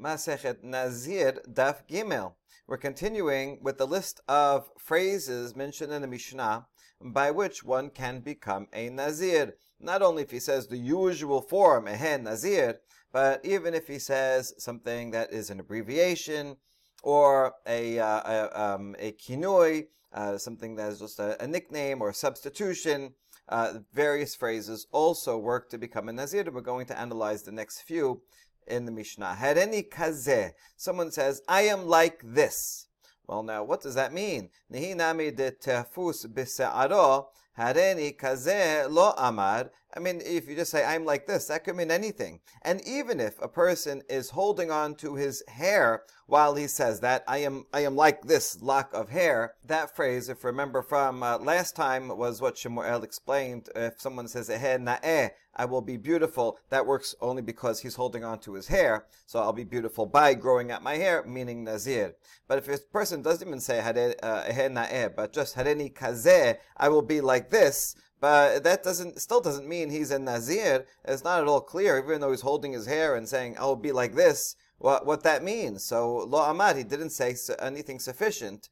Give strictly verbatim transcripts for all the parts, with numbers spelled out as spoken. Masechet Nazir, Daf Gimel. We're continuing with the list of phrases mentioned in the Mishnah by which one can become a Nazir. Not only if he says the usual form, Ehen Nazir, but even if he says something that is an abbreviation or a uh, a, um, a kinui, uh, something that is just a, a nickname or a substitution. Uh, various phrases also work to become a Nazir. We're going to analyze the next few in the Mishnah. Hereni kazeh. Someone says, I am like this. Well, now, what does that mean? Nihi nami de tefus bise'aro, hareni kazeh lo amar. I mean, if you just say, I'm like this, that could mean anything. And even if a person is holding on to his hair while he says that, I am I am like this lock of hair, that phrase, if you remember from uh, last time, was what Shmuel explained. If someone says, Ehe na'eh, I will be beautiful, that works only because he's holding on to his hair. So I'll be beautiful by growing out my hair, meaning Nazir. But if a person doesn't even say, Ehe na'eh, but just Hareni kazeh, I will be like this, but that doesn't, still doesn't mean he's a Nazir. It's not at all clear, even though he's holding his hair and saying, I'll be like this, what, what that means. So, Lo Amad, he didn't say anything sufficient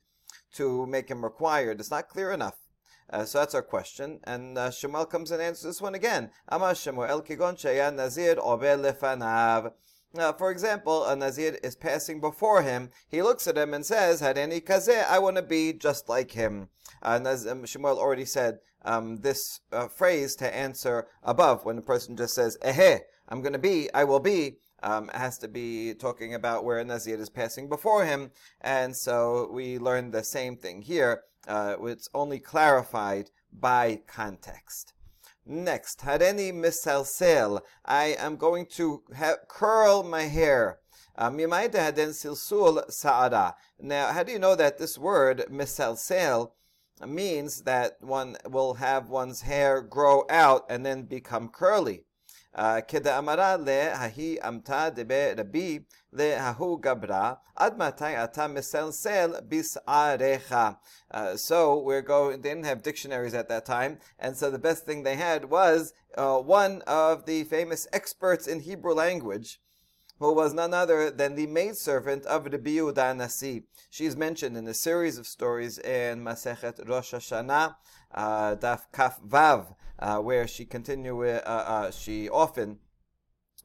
to make him required. It's not clear enough. Uh, so that's our question. And uh, Shemuel comes and answers this one again. Amar Shemuel kigon sheya Nazir ober lefanav. Now, for example, a Nazir is passing before him. He looks at him and says, Hareni kazeh, I want to be just like him. Uh, Naz- um, Shemuel already said um, this uh, phrase to answer above, when the person just says, Ehe, I'm going to be, I will be. Um, it has to be talking about where a Nazir is passing before him. And so we learn the same thing here. Uh, it's only clarified by context. Next, Hareni misalsel. I am going to ha- curl my hair. Mimayde haden silsul sa'ara. Now, how do you know that this word misalsel means that one will have one's hair grow out and then become curly? Keda amara le hahi amta debe rabi le hahu gabra ad matay ata misalsel bis'arecha. Uh, so we're going, they didn't have dictionaries at that time, and so the best thing they had was uh, one of the famous experts in Hebrew language, who was none other than the maidservant of Rabbi Yehuda Nasi. She's mentioned in a series of stories in Masechet Rosh Hashanah, uh, Daf Kaf Vav, uh, where she continue uh, uh, she often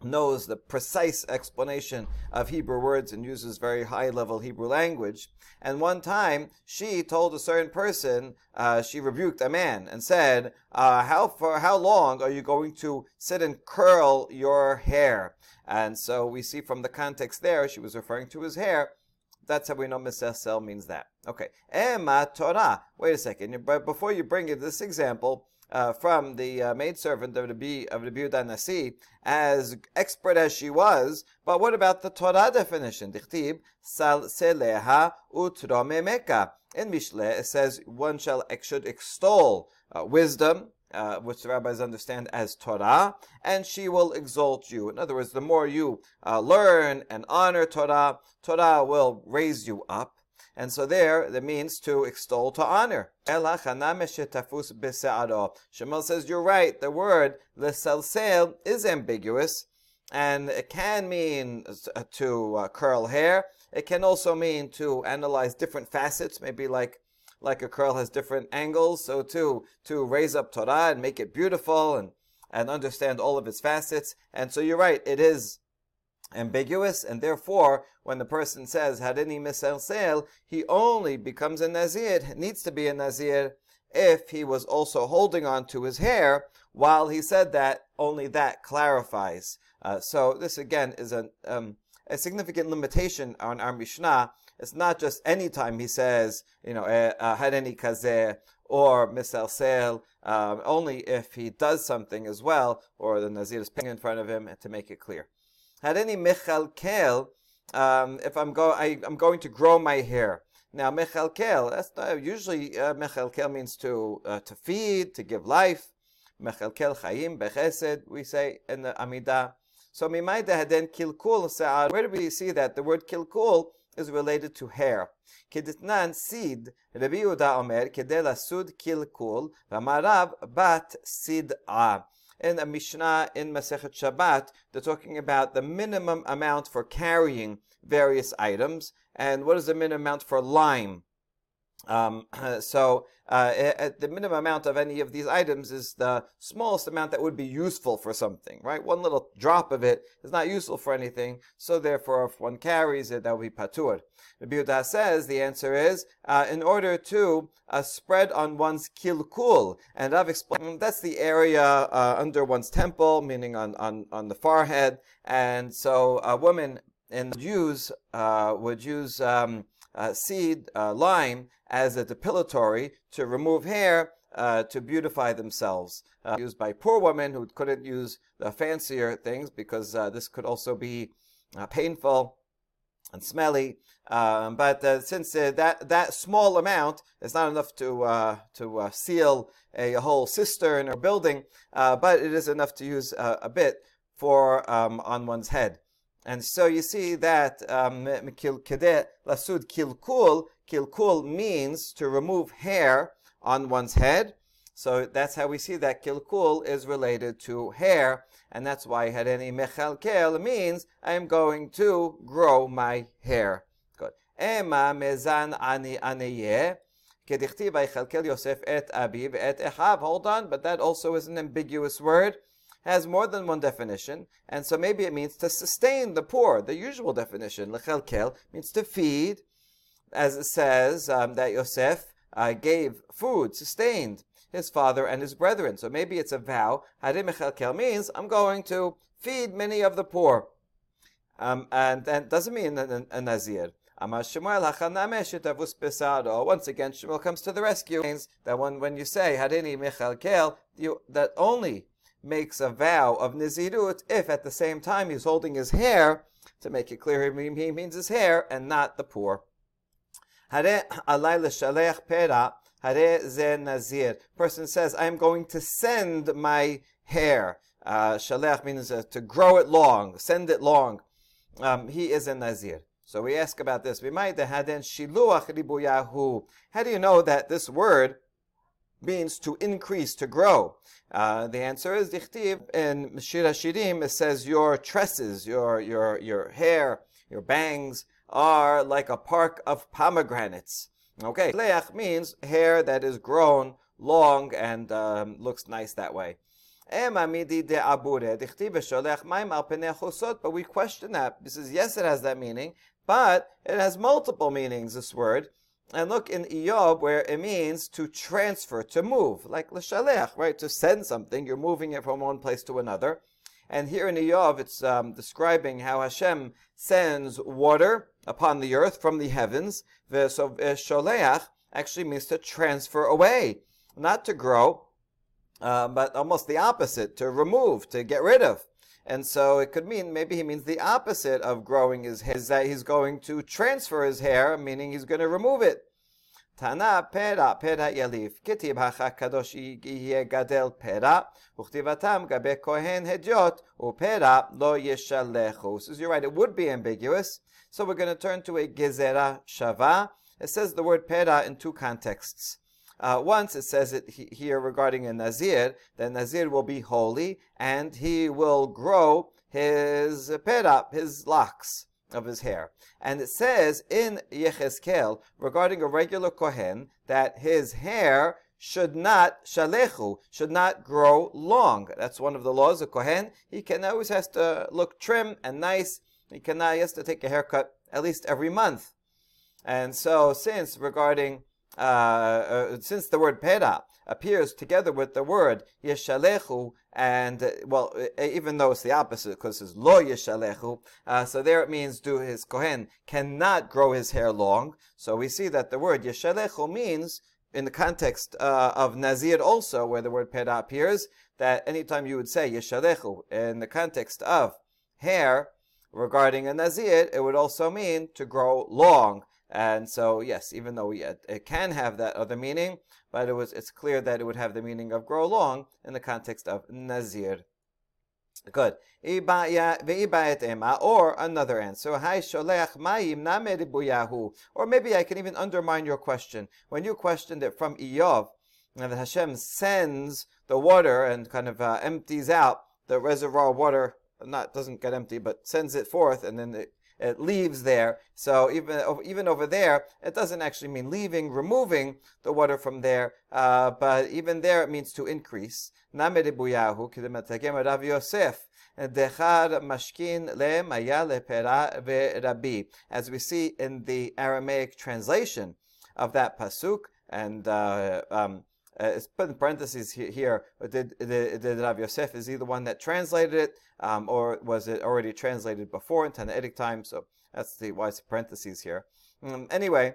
knows the precise explanation of Hebrew words and uses very high-level Hebrew language. And one time, she told a certain person, uh, she rebuked a man and said, uh, how far, how long are you going to sit and curl your hair? And so we see from the context there, she was referring to his hair. That's how we know Mishlei means that. Okay. Ema Torah. Wait a second. But before you bring in this example, Uh, from the uh, maidservant of Rabbi of Rabbi Yehuda Nasi, as expert as she was, but what about the Torah definition? Dichtib salseleha utromemeka. In Mishlei, it says one shall should extol uh, wisdom, uh, which the rabbis understand as Torah, and she will exalt you. In other words, the more you uh, learn and honor Torah, Torah will raise you up. And so there, that means to extol, to honor. Shemuel says, you're right, the word lesalsel is ambiguous, and it can mean to uh, curl hair. It can also mean to analyze different facets, maybe like like a curl has different angles, so to, to raise up Torah and make it beautiful and, and understand all of its facets. And so you're right, it is ambiguous, and therefore, when the person says Hareni misalsel, he only becomes a Nazir, needs to be a Nazir, if he was also holding on to his hair while he said that. Only that clarifies. Uh, so this again is a, um, a significant limitation on our Mishnah. It's not just any time he says, you know, Hareni kazeh or misalsel, um, only if he does something as well, or the Nazir is paying in front of him to make it clear. Hareni mechalkel, um, if I'm go, I, I'm going to grow my hair. Now mechalkel, that's not, usually uh, mechalkel means to uh, to feed, to give life. Mechalkel chayim bechesed, we say in the Amidah. So mimayda haden kilkul se'ar. Where do we see that the word kilkul is related to hair? Keditnan sid, Rabbi Yehuda Omer, kedela sud kilkul, v'marav bat sid'a. in a Mishnah in Masechet Shabbat. They're talking about the minimum amount for carrying various items. And what is the minimum amount for lime? Um, so uh, the minimum amount of any of these items is the smallest amount that would be useful for something, right? One little drop of it is not useful for anything, so therefore if one carries it, that would be patur. Rabbi Yehuda says the answer is uh, in order to uh, spread on one's kilkul, and I've explained that's the area uh, under one's temple, meaning on, on, on the forehead, and so a woman in the Jews uh, would use um, Uh, seed, uh, lime, as a depilatory to remove hair, uh, to beautify themselves. Uh, used by poor women who couldn't use the fancier things because uh, this could also be uh, painful and smelly. Um, but uh, since uh, that that small amount is not enough to uh, to uh, seal a whole cistern or building, uh, but it is enough to use uh, a bit for um, on one's head. And so you see that um, lasud kilkul, kilkul means to remove hair on one's head. So that's how we see that kilkul is related to hair. And that's why had any mechalkel means I am going to grow my hair. Good. Ema mezan ani aniyeh. Kedichti vaychalkel Yosef et abiv et echav. Hold on, but that also is an ambiguous word. Has more than one definition, and so maybe it means to sustain the poor. The usual definition, lechelkel, means to feed, as it says um, that Yosef uh, gave food, sustained his father and his brethren. So maybe it's a vow. Harim lechelkel means I'm going to feed many of the poor, um, and that doesn't mean a, a nazir. Once again, Shmuel comes to the rescue. It means that when, when you say harini mechelkel, you that only makes a vow of Nazirut if at the same time he's holding his hair, to make it clear he means his hair and not the poor. Hare alay l'shalech pera, hare ze nazir. Person says, I am going to send my hair. Uh, shalech means uh, to grow it long, send it long. Um, he is a nazir. So we ask about this. We might have haden shiluach ribuyahu. How do you know that this word means to increase, to grow? Uh, the answer is dichtiv in Shir HaShirim. It says your tresses, your your your hair, your bangs are like a park of pomegranates. Okay, leach means hair that is grown long and um, looks nice that way. But we question that. This is yes, it has that meaning, but it has multiple meanings, this word. And look in Iyov where it means to transfer, to move, like l'shalech, right? To send something, you're moving it from one place to another. And here in Iyov, it's um, describing how Hashem sends water upon the earth from the heavens. So sholeach actually means to transfer away, not to grow, uh, but almost the opposite, to remove, to get rid of. And so it could mean, maybe he means the opposite of growing his hair, is that he's going to transfer his hair, meaning he's going to remove it. Tana pera, pera yalif, kitib hacha kadosh yihye gadel pera, uchtivatam gabe kohen hedyot, upera lo yeshalechu. So you're right, it would be ambiguous. So we're going to turn to a gezera shavah. It says the word pera in two contexts. Uh, once it says it here regarding a Nazir, that Nazir will be holy and he will grow his pera, his locks of his hair. And it says in Yechezkel regarding a regular Kohen that his hair should not, shalechu, should not grow long. That's one of the laws of Kohen. He can always has to look trim and nice. He cannot, he has to take a haircut at least every month. And so since regarding Uh, uh, since the word pera appears together with the word yeshalechu, and uh, well, uh, even though it's the opposite, because it's lo yeshalechu, uh, so there it means do his kohen cannot grow his hair long. So we see that the word yeshalechu means, in the context uh, of nazir also, where the word pera appears, that anytime you would say yeshalechu in the context of hair regarding a nazir, it would also mean to grow long. And so, yes, even though we, uh, it can have that other meaning, but it was it's clear that it would have the meaning of grow long in the context of nazir. Good. Or another answer. Or maybe I can even undermine your question. When you questioned it from Iyov, and that Hashem sends the water and kind of uh, empties out the reservoir water, not doesn't get empty, but sends it forth, and then it, it leaves there. So even even over there, it doesn't actually mean leaving, removing the water from there, uh, but even there it means to increase. As we see in the Aramaic translation of that pasuk, and uh, um, Uh, it's put in parentheses here, but did, did, did Rav Yosef, is he the one that translated it, um, or was it already translated before in Tanaitic time? So that's the why it's parentheses here. Um, anyway,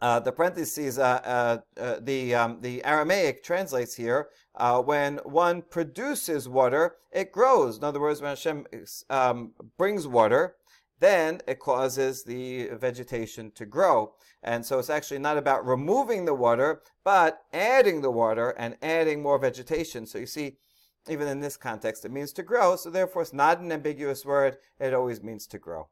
uh, the parentheses, uh, uh, uh, the um, the Aramaic translates here, uh, when one produces water, it grows. In other words, when Hashem um, brings water, then it causes the vegetation to grow. And so it's actually not about removing the water, but adding the water and adding more vegetation. So you see, even in this context, it means to grow. So therefore, it's not an ambiguous word. It always means to grow.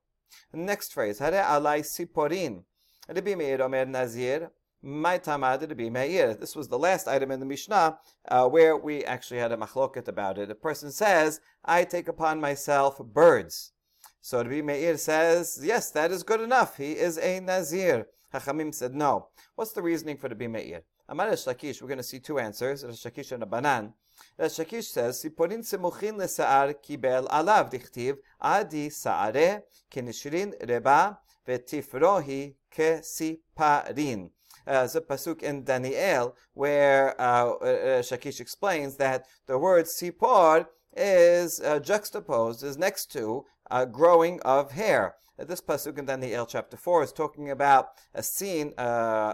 The next phrase, Hare alai siporin. Rabbi Meir omer nazir. My tamad Rabbi Meir. This was the last item in the Mishnah uh, where we actually had a machloket about it. A person says, I take upon myself birds. So Rabbi Meir says, yes, that is good enough. He is a Nazir. Hachamim said, no. What's the reasoning for Rabbi Meir? Amar Resh Lakish, we're going to see two answers, Resh Lakish and Rabbanan. Resh Lakish says, Siporin semuchin le'sa'ar kibel alav dichtiv adi sa'are kenishrin reba vetifrohi kesiparin. Uh, it's a pasuk in Daniel where uh, Resh Lakish explains that the word sipor is uh, juxtaposed, is next to uh, growing of hair. Uh, this pasuk in Daniel chapter four is talking about a scene uh,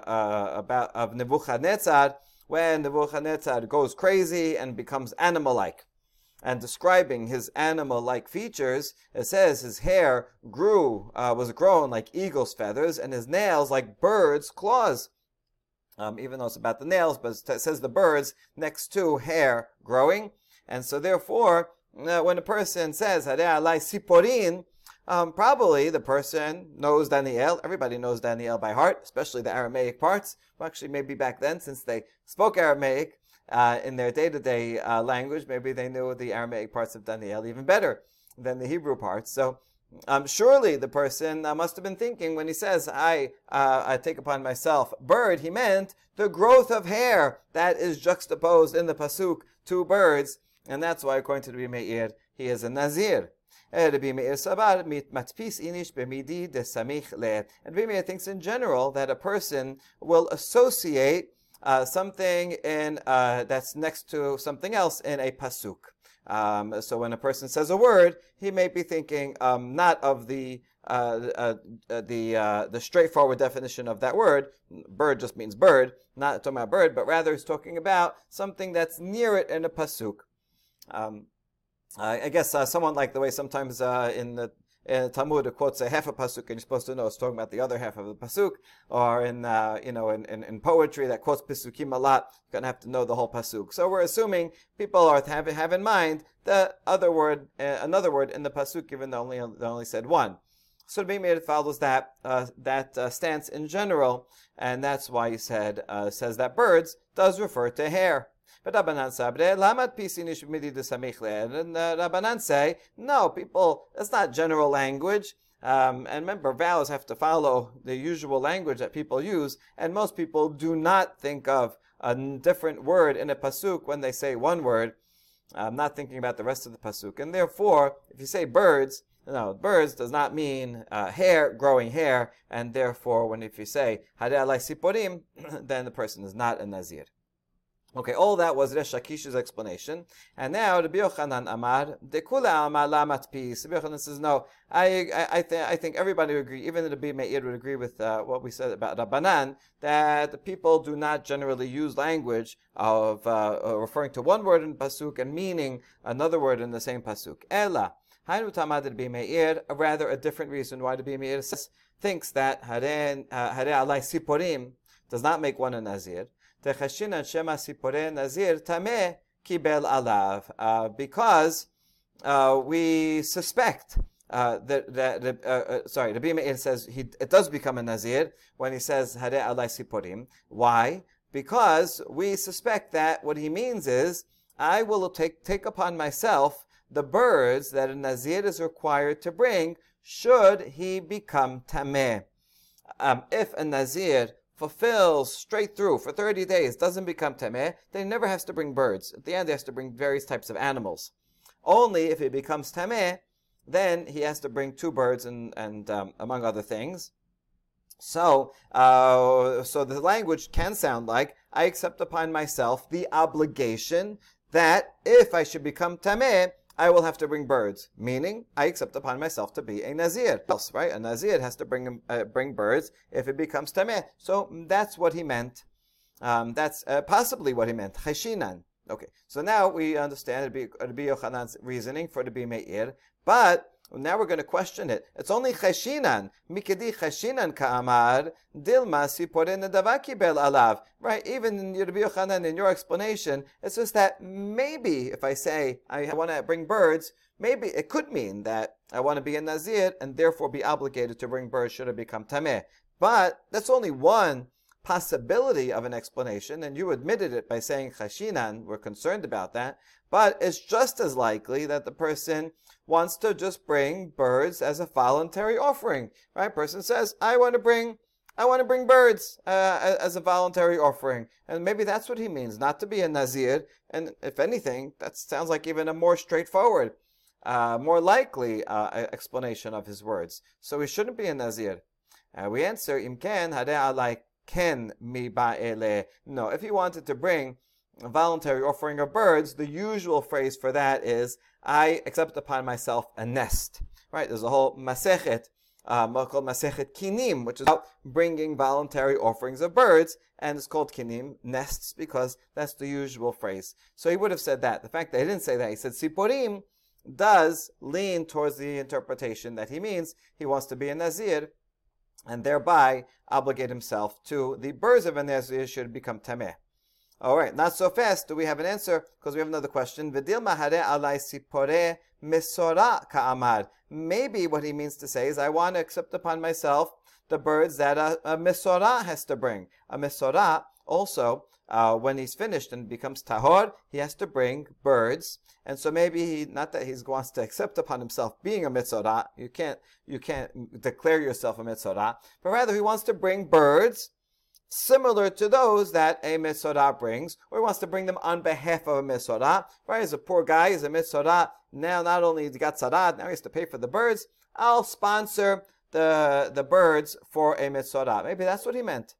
uh, about of Nebuchadnezzar, when Nebuchadnezzar goes crazy and becomes animal-like. And describing his animal-like features, it says his hair grew, uh, was grown like eagle's feathers, and his nails like bird's claws. Um, even though it's about the nails, but it says the birds next to hair growing. And so therefore, uh, when a person says, Harei alai siporin, um, probably the person knows Daniel. Everybody knows Daniel by heart, especially the Aramaic parts. Well, actually, maybe back then, since they spoke Aramaic uh, in their day-to-day uh, language, maybe they knew the Aramaic parts of Daniel even better than the Hebrew parts. So um, surely the person uh, must have been thinking when he says, I, uh, I take upon myself bird, he meant the growth of hair that is juxtaposed in the pasuk to birds. And that's why, according to Rabbi Meir, he is a Nazir. And Rabbi Meir thinks in general that a person will associate uh, something in, uh, that's next to something else in a pasuk. Um, so when a person says a word, he may be thinking um, not of the uh, uh, the uh, the straightforward definition of that word. Bird just means bird, not talking about bird, but rather he's talking about something that's near it in a pasuk. Um, I, I guess uh, someone like the way sometimes uh, in the in the Talmud it quotes a half a pasuk and you're supposed to know it's talking about the other half of the pasuk, or in uh, you know in, in, in poetry that quotes pasukim a lot, you're gonna have to know the whole pasuk. So we're assuming people are have have in mind the other word, uh, another word in the pasuk, given they only they only said one. So Rabbi Meir follows that uh, that uh, stance in general, and that's why he said uh, says that birds does refer to hair. But Rabbanan Sabre, Lamat Pisinish Midi de Samichle. And uh, Rabbanan say, no, people, that's not general language. Um, and remember, vowels have to follow the usual language that people use. And most people do not think of a different word in a pasuk when they say one word. I'm not thinking about the rest of the pasuk. And therefore, if you say birds, no, birds does not mean uh, hair, growing hair. And therefore, when if you say, Harei alai siporim, then the person is not a Nazir. Okay, all that was Resh Lakish's explanation. And now Rabbi Yochanan Amar, Dekula Amar Lamat Pis. Rabbi Yochanan says, no, I I, I, th- I think everybody would agree, even Rabbi Meir would agree with uh, what we said about Rabbanan, that the people do not generally use language of uh, referring to one word in pasuk and meaning another word in the same pasuk. Ela, Hainu Tamad Rabbi Meir, rather a different reason why Rabbi Meir says, thinks that Harei alai siporim does not make one a Nazir. Uh, because uh, we suspect uh, that, that uh, uh, sorry, Rabbi Meir says he, it does become a Nazir when he says Harei alai siporim. Why? because we suspect that what he means is, I will take, take upon myself the birds that a Nazir is required to bring should he become Tameh. Um, if a Nazir fulfills straight through for thirty days, doesn't become Tameh, then he never has to bring birds. At the end, he has to bring various types of animals. Only if he becomes Tameh, then he has to bring two birds and, and um, among other things. So, uh, so the language can sound like, I accept upon myself the obligation that if I should become Tameh, I will have to bring birds, meaning I accept upon myself to be a Nazir. Else, right? A Nazir has to bring uh, bring birds if it becomes Tameh. So that's what he meant. Um, that's uh, possibly what he meant. Cheshinan. Okay, so now we understand Rabbi Yochanan's reasoning for Rabbi Meir, but now we're going to question it. It's only Cheshinan. Mikedi Cheshinan ka'amar dilma siporin nedavaki bel alav. Right, even in Rabbi Yochanan, in your explanation, it's just that maybe if I say I want to bring birds, maybe it could mean that I want to be a Nazir and therefore be obligated to bring birds should I become Tameh. But that's only one possibility of an explanation, and you admitted it by saying Cheshinan, we're concerned about that, but it's just as likely that the person wants to just bring birds as a voluntary offering, right? Person says, I want to bring, I want to bring birds uh, as a voluntary offering, and maybe that's what he means, not to be a Nazir, and if anything, that sounds like even a more straightforward, uh, more likely uh, explanation of his words. So he shouldn't be a Nazir. Uh, we answer, Imken Hadeh Alai Ken mi ba'ele. No, if he wanted to bring a voluntary offering of birds, the usual phrase for that is, I accept upon myself a nest. Right? There's a whole masechet, um, called Masechet Kinim, which is about bringing voluntary offerings of birds, and it's called Kinim, nests, because that's the usual phrase. So he would have said that. The fact that he didn't say that, he said Siporim, does lean towards the interpretation that he means he wants to be a Nazir, and thereby obligate himself to the birds of a Nazir should become Tameh. All right, not so fast. Do we have an answer? Because we have another question. Maybe what he means to say is, I want to accept upon myself the birds that a, a Mesorah has to bring. A Mesorah also, uh, when he's finished and becomes Tahor, he has to bring birds. And so maybe he, not that he wants to accept upon himself being a Mesorah, you can't, you can't declare yourself a Mesorah, but rather he wants to bring birds similar to those that a Mesorah brings, or he wants to bring them on behalf of a Mesorah, right? He's a poor guy, he's a Mesorah, now not only he got tzarah, now he has to pay for the birds. I'll sponsor the, the birds for a Mesorah. Maybe that's what he meant.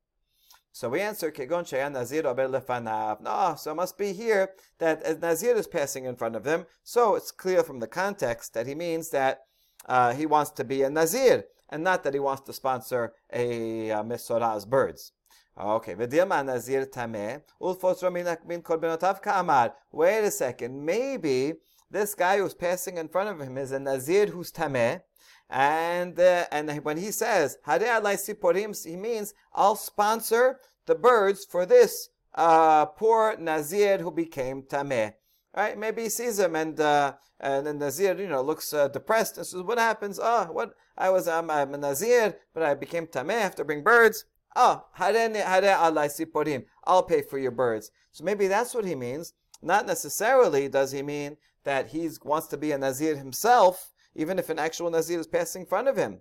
So we answer, Kegon Sheyan Nazir Ober Lefanav. No, so it must be here that as Nazir is passing in front of him, so it's clear from the context that he means that uh, he wants to be a Nazir, and not that he wants to sponsor a uh, Mesorah's birds. Okay, V'dilma Nazir Tameh, Ulfosro Min Korbenotav Ka'amar. Wait a second, maybe this guy who's passing in front of him is a Nazir who's Tameh, And uh, and when he says, Hare alai siporim, he means, I'll sponsor the birds for this uh, poor Nazir who became Tameh. Right? Maybe he sees him and uh, and the Nazir, you know, looks uh, depressed and says, what happens? Oh, what? I was, um, I'm a Nazir, but I became Tameh, I have to bring birds. Oh, Hare alai siporim, I'll pay for your birds. So maybe that's what he means. Not necessarily does he mean that he wants to be a Nazir himself, even if an actual Nazir is passing in front of him.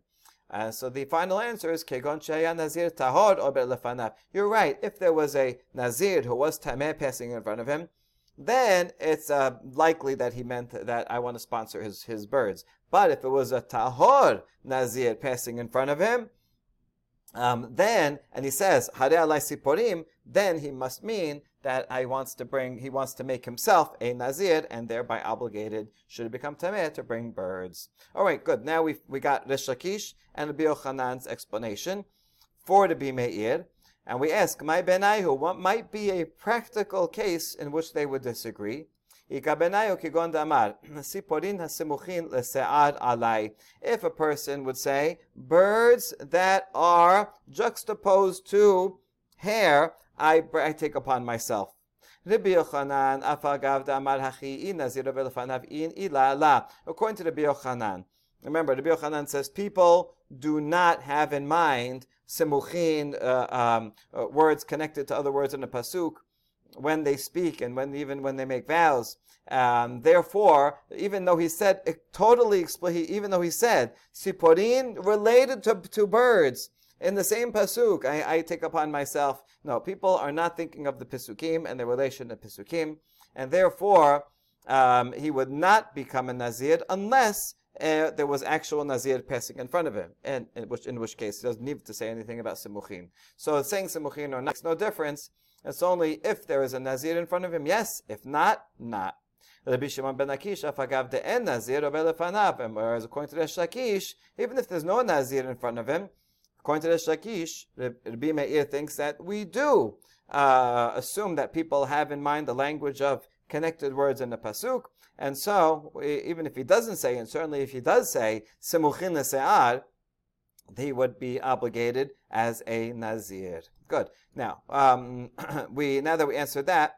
Uh, so the final answer is, Kegon Sheya Nazir Tahor Ober Lefanav. You're right, if there was a Nazir who was Tameh passing in front of him, then it's uh, likely that he meant that I want to sponsor his, his birds. But if it was a Tahor Nazir passing in front of him, um, then, and he says, Hare alai siporim, then he must mean that I wants to bring, he wants to make himself a Nazir, and thereby obligated, should he become Tameh, to bring birds. All right, good. Now we we got Resh Lakish and Rabbi Yochanan's explanation for the Rabbi Meir, and we ask, my benaihu, what might be a practical case in which they would disagree? If a person would say, birds that are juxtaposed to hair, I, I take upon myself. Rabbi Yochanan, afagav damar hachi in nazir v'lefanav in ila la. According to Rabbi Yochanan, remember Rabbi Yochanan says people do not have in mind simuchin, uh, um, uh, words connected to other words in the pasuk, when they speak and when even when they make vows. Um, therefore, even though he said it totally, even though he said siporin related to to birds in the same pasuk, I, I take upon myself. No, people are not thinking of the pisukim and the relation to pisukim, and therefore um, he would not become a nazir unless uh, there was actual nazir passing in front of him, and in which in which case he doesn't need to say anything about simuchin. So saying simuchin or not makes no difference. It's only if there is a nazir in front of him, yes. If not, not. Rabbi Shimon ben Akish afagav de'en nazir obel lefanav. And whereas according to Resh Lakish, even if there's no nazir in front of him, according to Resh Lakish, Rabbi Meir thinks that we do uh, assume that people have in mind the language of connected words in the pasuk, and so even if he doesn't say, and certainly if he does say simuchin lese'ar, he would be obligated as a nazir. Good. Now, um, we now that we answered that,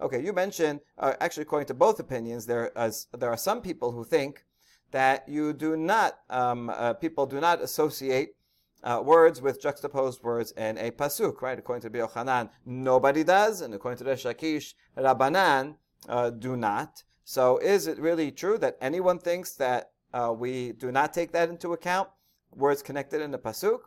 okay, you mentioned, uh, actually according to both opinions, there, as, there are some people who think that you do not, um, uh, people do not associate Uh, words with juxtaposed words in a pasuk, right? According to Rabbi Yochanan, nobody does, and according to Resh Lakish, Rabbanan uh, do not. So is it really true that anyone thinks that uh, we do not take that into account, words connected in the pasuk?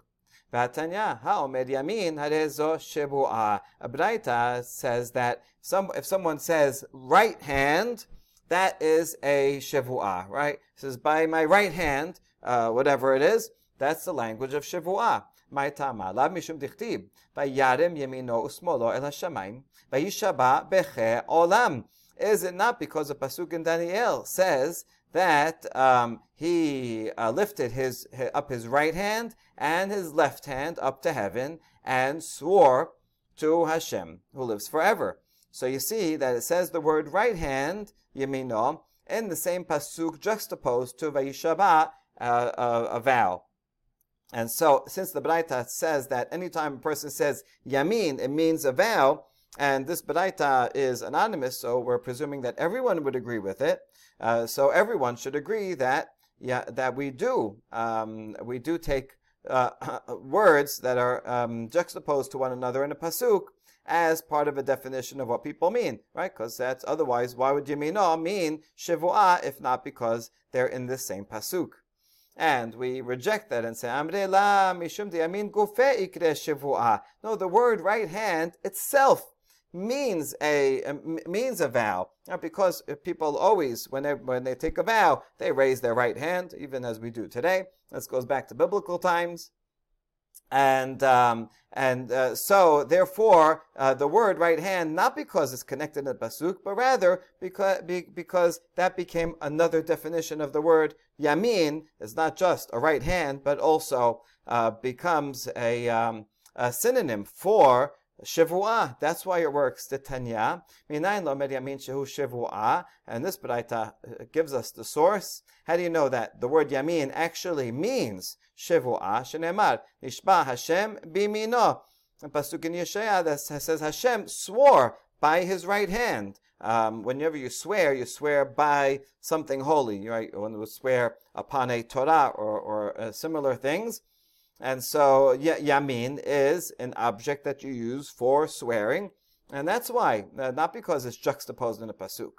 V'hatanya ha'omed yamin harei zo shevuah. A braita says that some, if someone says right hand, that is a shevuah, right? It says by my right hand, uh, whatever it is, that's the language of Shevuah. Ma'itama lav mishum dichtib va'yarem yemino usmolo el hashamayim va'yishaba beche olam. Is it not because the pasuk in Daniel says that um, he uh, lifted his, his up his right hand and his left hand up to heaven and swore to Hashem who lives forever? So you see that it says the word right hand yemino in the same pasuk juxtaposed to va'yishaba uh, uh, a vow. And so, since the Baraita says that anytime a person says yamin, it means a vow, and this Baraita is anonymous, so we're presuming that everyone would agree with it. Uh, so everyone should agree that yeah, that we do um, we do take uh, words that are um, juxtaposed to one another in a pasuk as part of a definition of what people mean, right? Because that's otherwise, why would yamino mean shevuah if not because they're in the same pasuk? And we reject that and say, Amre la mishum deyamin gufe ikre shevuah. No, the word right hand itself means a, a means a vow. Now, because people always, when they, when they take a vow, they raise their right hand, even as we do today. This goes back to biblical times. And um, and uh, so, therefore, uh, the word right hand, not because it's connected to pasuk, but rather because be, because that became another definition of the word yamin. It's not just a right hand, but also uh, becomes a, um, a synonym for shevuah. That's why it works. The Tanya, minayin lo'omer yamin shehu shevuah, and this beraita gives us the source. How do you know that the word yamin actually means shevuah? Shenemar nishba Hashem bimino. And pasuk in Yeshayah that says Hashem swore by his right hand. Um, whenever you swear, you swear by something holy, right? When you swear upon a Torah or, or uh, similar things. And so y- yamin is an object that you use for swearing, and that's why, uh, not because it's juxtaposed in a pasuk.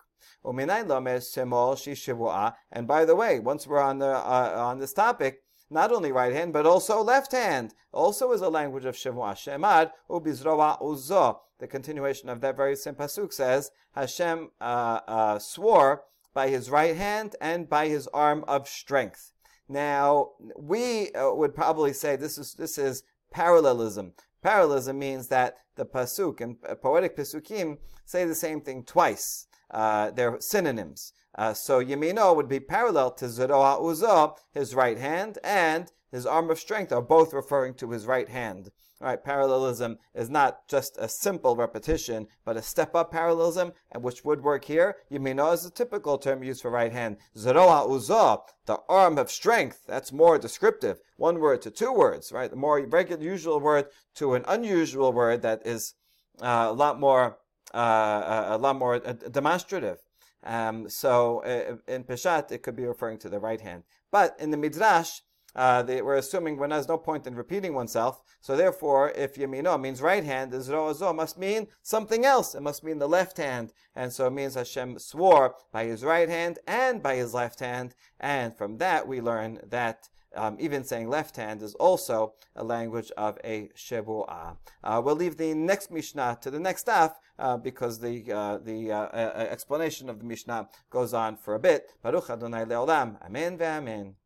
And by the way, once we're on the uh, on this topic, not only right hand but also left hand also is a language of shevuah. Shemad ubizroa uzo. The continuation of that very same pasuk says Hashem uh, uh, swore by his right hand and by his arm of strength. Now, we uh, would probably say this is this is parallelism. Parallelism means that the pasuk and poetic pasukim say the same thing twice. Uh, they're synonyms. Uh, so yemino would be parallel to zeroa uzo, his right hand, and his arm of strength are both referring to his right hand. All right, parallelism is not just a simple repetition, but a step-up parallelism, and which would work here. Yemino is a typical term used for right hand. Zeroa uzo, the arm of strength, that's more descriptive. One word to two words, right? The more regular, usual word to an unusual word that is uh, a lot more, uh, a lot more uh, demonstrative. Um, so uh, in Peshat, it could be referring to the right hand. But in the Midrash, uh, they were assuming when there's no point in repeating oneself. So therefore, if Yamino means right hand, Zro Azo must mean something else. It must mean the left hand. And so it means Hashem swore by his right hand and by his left hand. And from that, we learn that Um, even saying left hand is also a language of a shebu'ah. Uh, we'll leave the next Mishnah to the next daf uh, because the uh, the uh, uh, explanation of the Mishnah goes on for a bit. Baruch Adonai Leolam. Amen ve'amen.